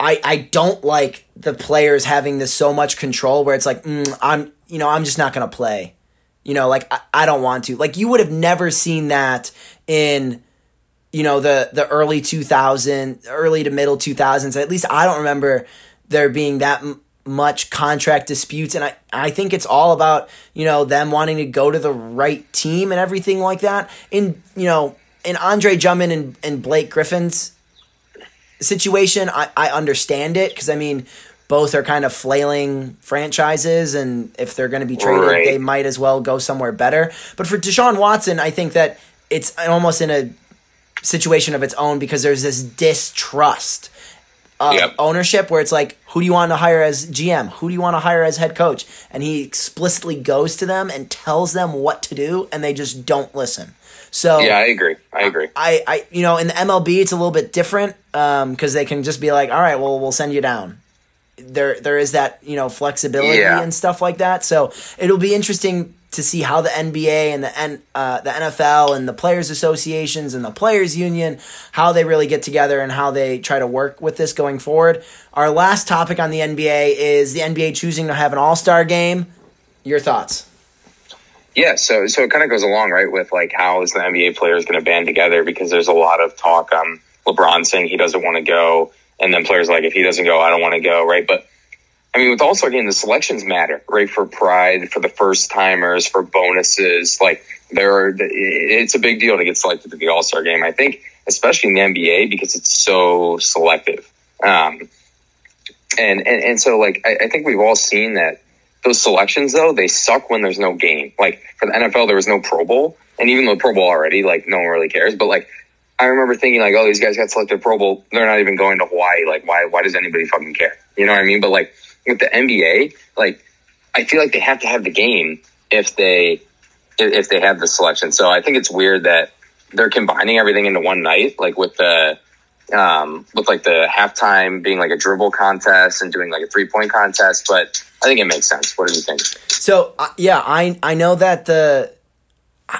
I don't like the players having this so much control where it's like, I'm just not going to play, you know, like I don't want to. Like, you would have never seen that in, you know, the early 2000s, early to middle 2000s. At least I don't remember there being that much contract disputes. And I think it's all about, you know, them wanting to go to the right team and everything like that. In, you know, in Andre Drummond and Blake Griffin's situation, I understand it because, I mean, both are kind of flailing franchises, and if they're going to be traded, they might as well go somewhere better. But for Deshaun Watson, I think that it's almost in a situation of its own because there's this distrust of ownership where it's like, who do you want to hire as GM? Who do you want to hire as head coach? And he explicitly goes to them and tells them what to do, and they just don't listen. So yeah, I agree. I you know, in the MLB it's a little bit different because they can just be like, all right, well, we'll send you down. There is that, you know, flexibility and stuff like that. So it'll be interesting to see how the NBA and the NFL and the players' associations and the players' union, how they really get together and how they try to work with this going forward. Our last topic on the NBA is the NBA choosing to have an All-Star game. Your thoughts? Yeah, so it kind of goes along, right, with like how is the NBA players going to band together because there's a lot of talk. LeBron saying he doesn't want to go, and then players are like, if he doesn't go, I don't want to go, right? But I mean, with All-Star Game, the selections matter, right? For pride, for the first-timers, for bonuses. Like, it's a big deal to get selected to the All-Star Game, I think, especially in the NBA because it's so selective. And so, like, I think we've all seen that those selections, though, they suck when there's no game. Like, for the NFL, there was no Pro Bowl. And even though Pro Bowl already, like, no one really cares. But, like, I remember thinking, like, oh, these guys got selected Pro Bowl. They're not even going to Hawaii. Like, why does anybody fucking care? You know what I mean? But, like, with the NBA, like, I feel like they have to have the game if they have the selection. So I think it's weird that they're combining everything into one night, like with the with like the halftime being like a dribble contest and doing like a 3-point contest. But I think it makes sense. What do you think? So I know that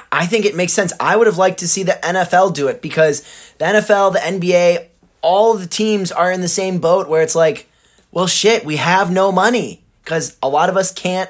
I think it makes sense. I would have liked to see the NFL do it because the NFL, the NBA, all the teams are in the same boat where it's like, well, shit, we have no money because a lot of us can't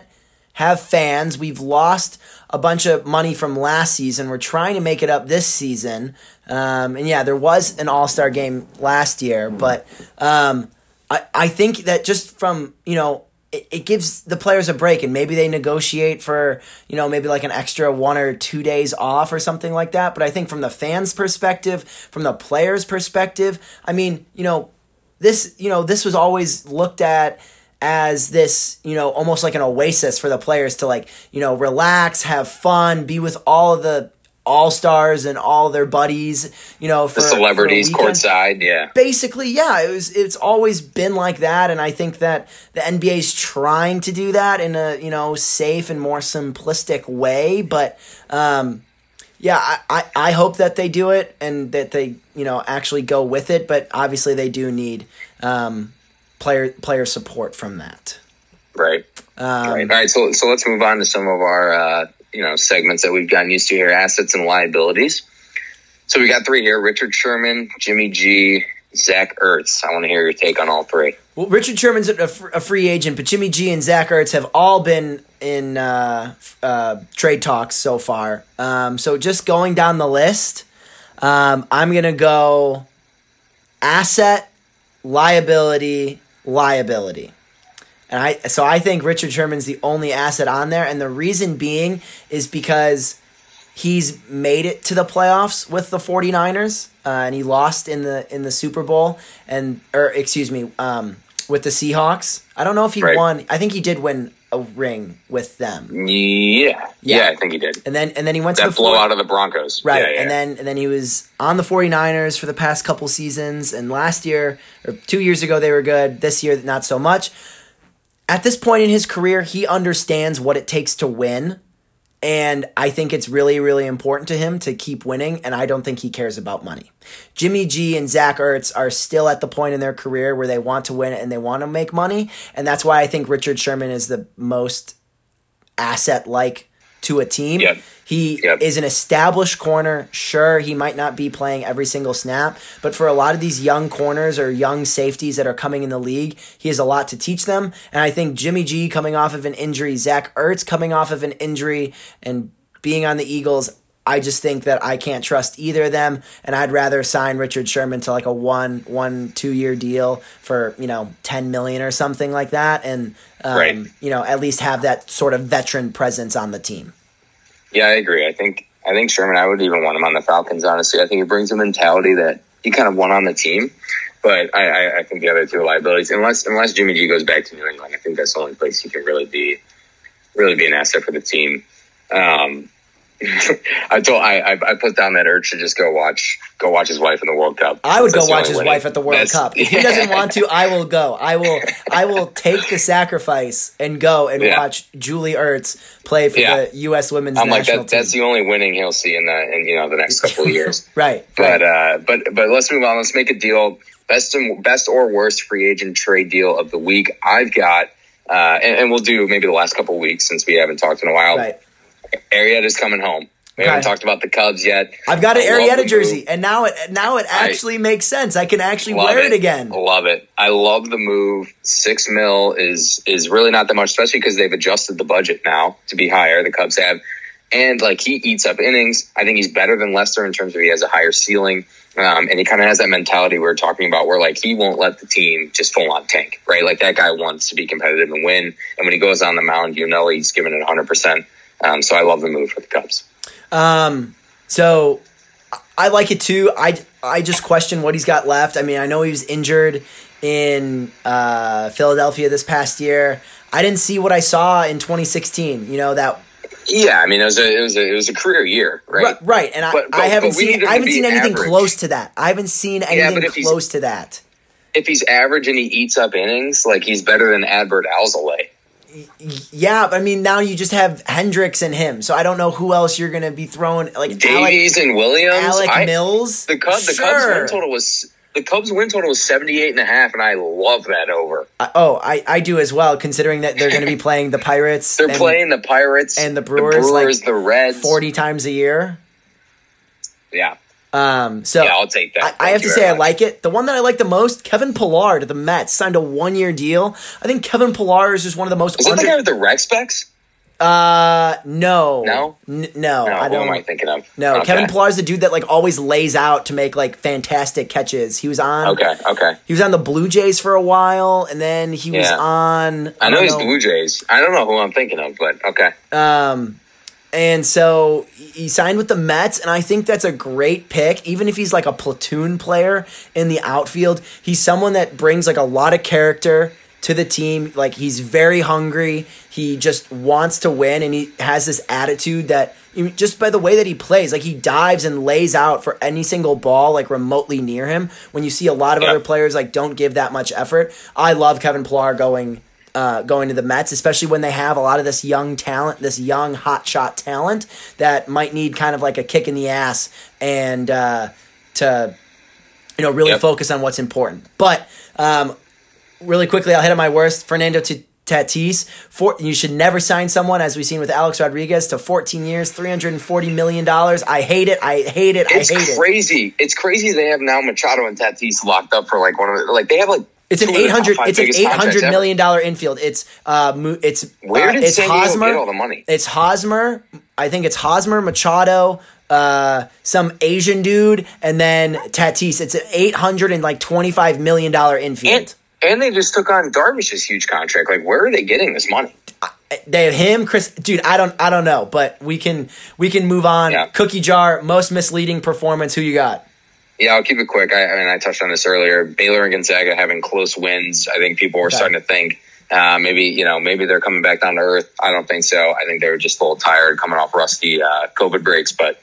have fans. We've lost a bunch of money from last season. We're trying to make it up this season. And yeah, there was an All-Star game last year, but I think that just from, you know, it gives the players a break and maybe they negotiate for, you know, maybe like an extra 1 or 2 days off or something like that. But I think from the fans' perspective, from the players' perspective, I mean, you know, this was always looked at as this, you know, almost like an oasis for the players to like, you know, relax, have fun, be with all of the all-stars and all their buddies, you know, the celebrities courtside. Yeah, basically. Yeah, it's always been like that. And I think that the NBA is trying to do that in a, you know, safe and more simplistic way. But, yeah, I hope that they do it and that they, you know, actually go with it. But obviously they do need player support from that. Right. All right. So let's move on to some of our, you know, segments that we've gotten used to here, assets and liabilities. So we got 3 here, Richard Sherman, Jimmy G, Zach Ertz. I want to hear your take on all three. Well, Richard Sherman's a free agent, but Jimmy G and Zach Ertz have all been in trade talks so far. So just going down the list, I'm going to go asset, liability, liability. And I think Richard Sherman's the only asset on there, and the reason being is because he's made it to the playoffs with the 49ers, and he lost in the Super Bowl with the Seahawks. I don't know if he won. I think he did win a ring with them. Yeah, I think he did. And then he went to the blowout of the Broncos. Right. Yeah, yeah. And then he was on the 49ers for the past couple seasons, and last year or 2 years ago they were good. This year not so much. At this point in his career, he understands what it takes to win, and I think it's really, really important to him to keep winning, and I don't think he cares about money. Jimmy G and Zach Ertz are still at the point in their career where they want to win and they want to make money, and that's why I think Richard Sherman is the most asset-like to a team. Yep. He is an established corner. Sure, he might not be playing every single snap, but for a lot of these young corners or young safeties that are coming in the league, he has a lot to teach them. And I think Jimmy G coming off of an injury, Zach Ertz coming off of an injury, and being on the Eagles, I just think that I can't trust either of them, and I'd rather sign Richard Sherman to like a 2 year deal for, $10 million or something like that, and at least have that sort of veteran presence on the team. Yeah, I agree. I think Sherman, I would even want him on the Falcons, honestly. I think he brings a mentality that he kind of won on the team, but I think the other two are liabilities. Unless Jimmy G goes back to New England, I think that's the only place he can really be an asset for the team. I put down that urge to just go watch his wife in the World Cup. I would go watch his wife at the World Cup. If he doesn't want to, I will go. I will take the sacrifice and go and watch Julie Ertz play for the U.S. Women's national team. That's the only winning he'll see in the next couple of years. Right. But let's move on. Let's make a deal. Best or worst free agent trade deal of the week. I've got and we'll do maybe the last couple of weeks since we haven't talked in a while. Right. Arrieta's coming home. We haven't talked about the Cubs yet. I've got an Arrieta jersey, and now it actually makes sense. I can actually wear it again. Love it. I love the move. $6 million is really not that much, especially because they've adjusted the budget now to be higher. The Cubs have, and he eats up innings. I think he's better than Lester in terms of he has a higher ceiling, and he kind of has that mentality we were talking about, where he won't let the team just full on tank, right? That guy wants to be competitive and win, and when he goes on the mound, he's giving it 100%. So I love the move for the Cubs. So I like it too. I just question what he's got left. I mean, I know he was injured in Philadelphia this past year. I didn't see what I saw in 2016. Yeah, I mean, it was a career year, right? Right, and I haven't seen anything close to that. I haven't seen anything close to that. If he's average and he eats up innings, he's better than Adbert Alzolay. Yeah, but I mean, now you just have Hendricks and him, so I don't know who else you're going to be throwing. Davies and Williams, Mills. The Cubs' win total was 78.5, and I love that over. I do as well, considering that they're going to be playing the Pirates. They're playing the Pirates and the Brewers, the Reds, 40 times a year. Yeah. I'll take that. I have to say I like it. The one that I like the most, Kevin Pillar to the Mets, signed a 1 year deal. I think Kevin Pillar is just one of the most. Is that the guy with the rec specs? No. I don't. Who am I thinking of? No, okay. Kevin Pillar is the dude that always lays out to make fantastic catches. He was on. Okay. He was on the Blue Jays for a while, and then he was on. I know he's Blue Jays. I don't know who I'm thinking of, but okay. And so he signed with the Mets, and I think that's a great pick. Even if he's a platoon player in the outfield, he's someone that brings a lot of character to the team. He's very hungry. He just wants to win, and he has this attitude that just by the way that he plays, he dives and lays out for any single ball remotely near him. When you see a lot of other players don't give that much effort. I love Kevin Pillar going to the Mets, especially when they have a lot of this young talent, this young hotshot talent that might need kind of a kick in the ass and to really focus on what's important. But really quickly, I'll hit on my worst. Fernando Tatis, you should never sign someone, as we've seen with Alex Rodriguez, to 14 years, $340 million. I hate it. I hate it. It's crazy. It's crazy they have now Machado and Tatis locked up for like one of the, like they have like $800 million infield. Where did San Diego get all the money? It's Hosmer. I think it's Hosmer, Machado, some Asian dude, and then Tatis. It's an $825 million infield. And they just took on Darvish's huge contract. Like, where are they getting this money? They have him, Chris. Dude, I don't know, but we can move on. Yeah. Cookie jar, most misleading performance. Who you got? Yeah, I'll keep it quick. I touched on this earlier. Baylor and Gonzaga having close wins. I think people were starting to think maybe they're coming back down to earth. I don't think so. I think they were just a little tired coming off rusty COVID breaks, but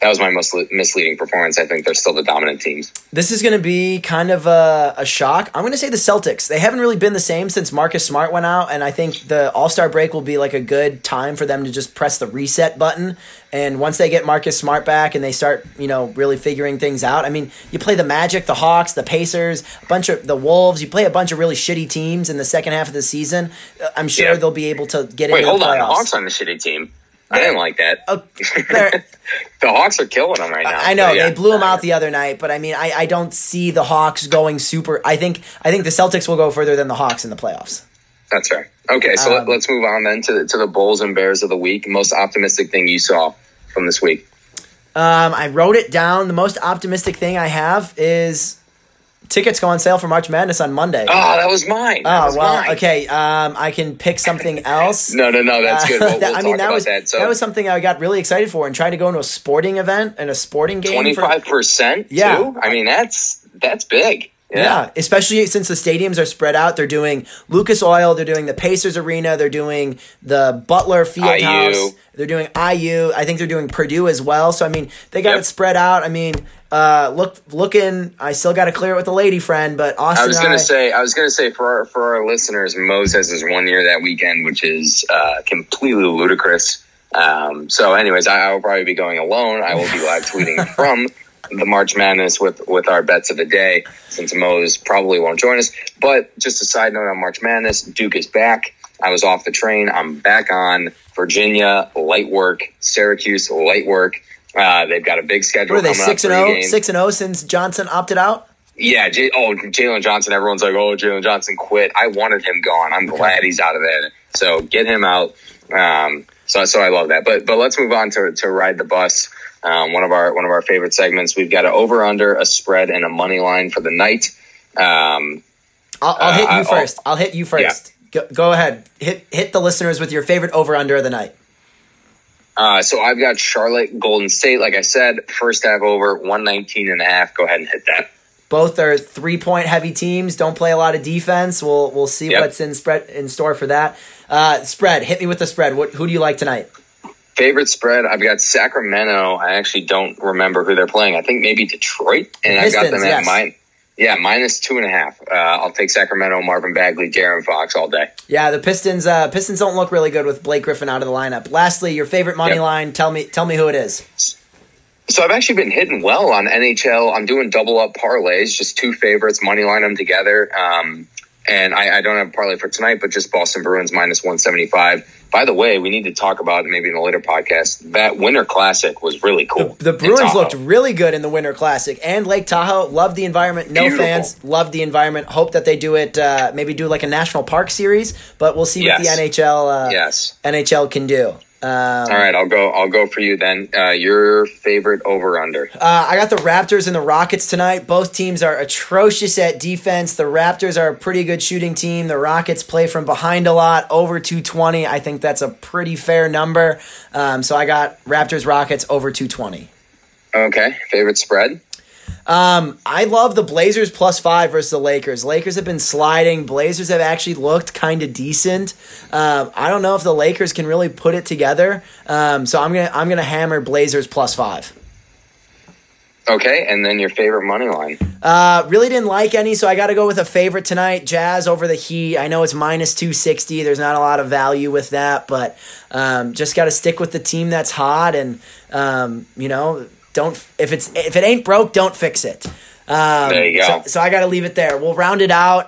that was my most misleading performance. I think they're still the dominant teams. This is going to be kind of a shock. I'm going to say the Celtics. They haven't really been the same since Marcus Smart went out, and I think the All-Star break will be like a good time for them to just press the reset button. And once they get Marcus Smart back and they start, really figuring things out, I mean, you play the Magic, the Hawks, the Pacers, the Wolves. You play a bunch of really shitty teams in the second half of the season. I'm sure they'll be able to get into the playoffs. Wait, hold on. Hawks on the shitty team. I didn't like that. The Hawks are killing them right now. I know. Yeah. They blew them out the other night, but I mean, I don't see the Hawks going super. I think the Celtics will go further than the Hawks in the playoffs. That's fair. Okay, so let's move on then to the Bulls and Bears of the week. Most optimistic thing you saw from this week? I wrote it down. The most optimistic thing I have is tickets go on sale for March Madness on Monday. Oh, that was mine. Okay. I can pick something else. No, that's good. We'll talk about that. So that was something I got really excited for and tried to go into a sporting event and a sporting game. 25%. Yeah, too? I mean that's big. Yeah, especially since the stadiums are spread out. They're doing Lucas Oil. They're doing the Pacers Arena. They're doing the Butler Fieldhouse. They're doing IU. I think they're doing Purdue as well. So, I mean, they got it spread out. I mean, looking, I still got to clear it with a lady friend, but Austin. I was gonna say for our listeners, Moses is 1 year that weekend, which is completely ludicrous. So, anyways, I will probably be going alone. I will be live tweeting from the March Madness with our bets of the day, since Mo's probably won't join us. But just a side note on March Madness, Duke is back. I was off the train. I'm back on. Virginia, light work. Syracuse, light work. They've got a big schedule. What are they, 6-0? 6-0 since Johnson opted out? Yeah. Jalen Johnson. Everyone's like, oh, Jalen Johnson quit. I wanted him gone. I'm glad he's out of it. So get him out. So I love that. But let's move on to Ride the Bus. One of our favorite segments. We've got an over under, a spread, and a money line for the night. I'll hit you first. Yeah. Go ahead. Hit the listeners with your favorite over under of the night. So I've got Charlotte, Golden State. Like I said, first half over 119.5. Go ahead and hit that. Both are 3-point heavy teams. Don't play a lot of defense. We'll see what's in store for that. Spread. Hit me with the spread. Who do you like tonight? Favorite spread, I've got Sacramento. I actually don't remember who they're playing. I think maybe Detroit. And Pistons, I got them at mine. Yeah, -2.5. I'll take Sacramento, Marvin Bagley, De'Aaron Fox all day. Yeah, the Pistons don't look really good with Blake Griffin out of the lineup. Lastly, your favorite money line, tell me who it is. So I've actually been hitting well on NHL. I'm doing double up parlays, just two favorites, money line them together. And I don't have a parlay for tonight, but just Boston Bruins -175. By the way, we need to talk about, maybe in a later podcast, that Winter Classic was really cool. The Bruins looked really good in the Winter Classic. And Lake Tahoe, loved the environment. No Beautiful. Fans, loved the environment. Hope that they do it, maybe do like a National Park series, but we'll see what the NHL can do. All right, I'll go for you then. Your favorite over-under. I got the Raptors and the Rockets tonight. Both teams are atrocious at defense. The Raptors are a pretty good shooting team. The Rockets play from behind a lot, over 220. I think that's a pretty fair number. So I got Raptors-Rockets over 220. Okay, favorite spread? I love the Blazers +5 versus the Lakers. Lakers have been sliding. Blazers have actually looked kind of decent. I don't know if the Lakers can really put it together. So I'm gonna hammer Blazers +5. Okay, and then your favorite money line. Really didn't like any, so I got to go with a favorite tonight. Jazz over the Heat. I know it's -260. There's not a lot of value with that, but just got to stick with the team that's hot and . Don't if it ain't broke, don't fix it. There you go. So I got to leave it there. We'll round it out.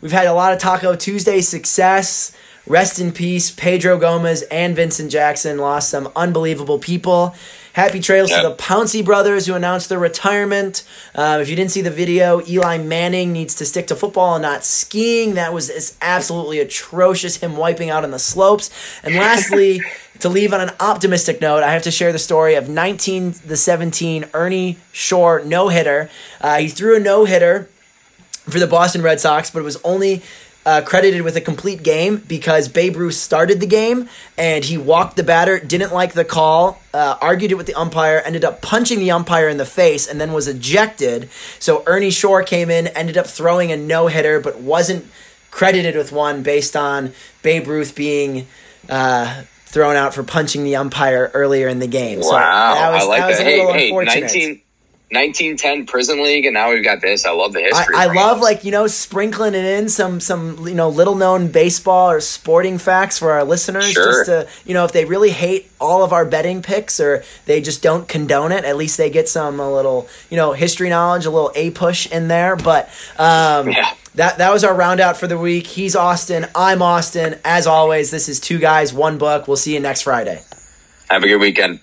We've had a lot of Taco Tuesday success. Rest in peace, Pedro Gomez and Vincent Jackson. Lost some unbelievable people. Happy trails to the Pouncey brothers who announced their retirement. If you didn't see the video, Eli Manning needs to stick to football and not skiing. That was absolutely atrocious, him wiping out on the slopes. And lastly, to leave on an optimistic note, I have to share the story of 19-17 Ernie Shore no-hitter. He threw a no-hitter for the Boston Red Sox, but it was only credited with a complete game because Babe Ruth started the game and he walked the batter, didn't like the call, argued it with the umpire, ended up punching the umpire in the face, and then was ejected. So Ernie Shore came in, ended up throwing a no-hitter, but wasn't credited with one based on Babe Ruth being thrown out for punching the umpire earlier in the game. Wow, so that was Hey, 1910 Prison League, and now we've got this. I love the history. I love, like, you know, sprinkling it in some you know, little known baseball or sporting facts for our listeners. Sure. Just to, you know, if they really hate all of our betting picks or they just don't condone it, at least they get a little, you know, history knowledge, a little a push in there. But that was our round out for the week. He's Austin. I'm Austin. As always, this is Two Guys, One Book. We'll see you next Friday. Have a good weekend.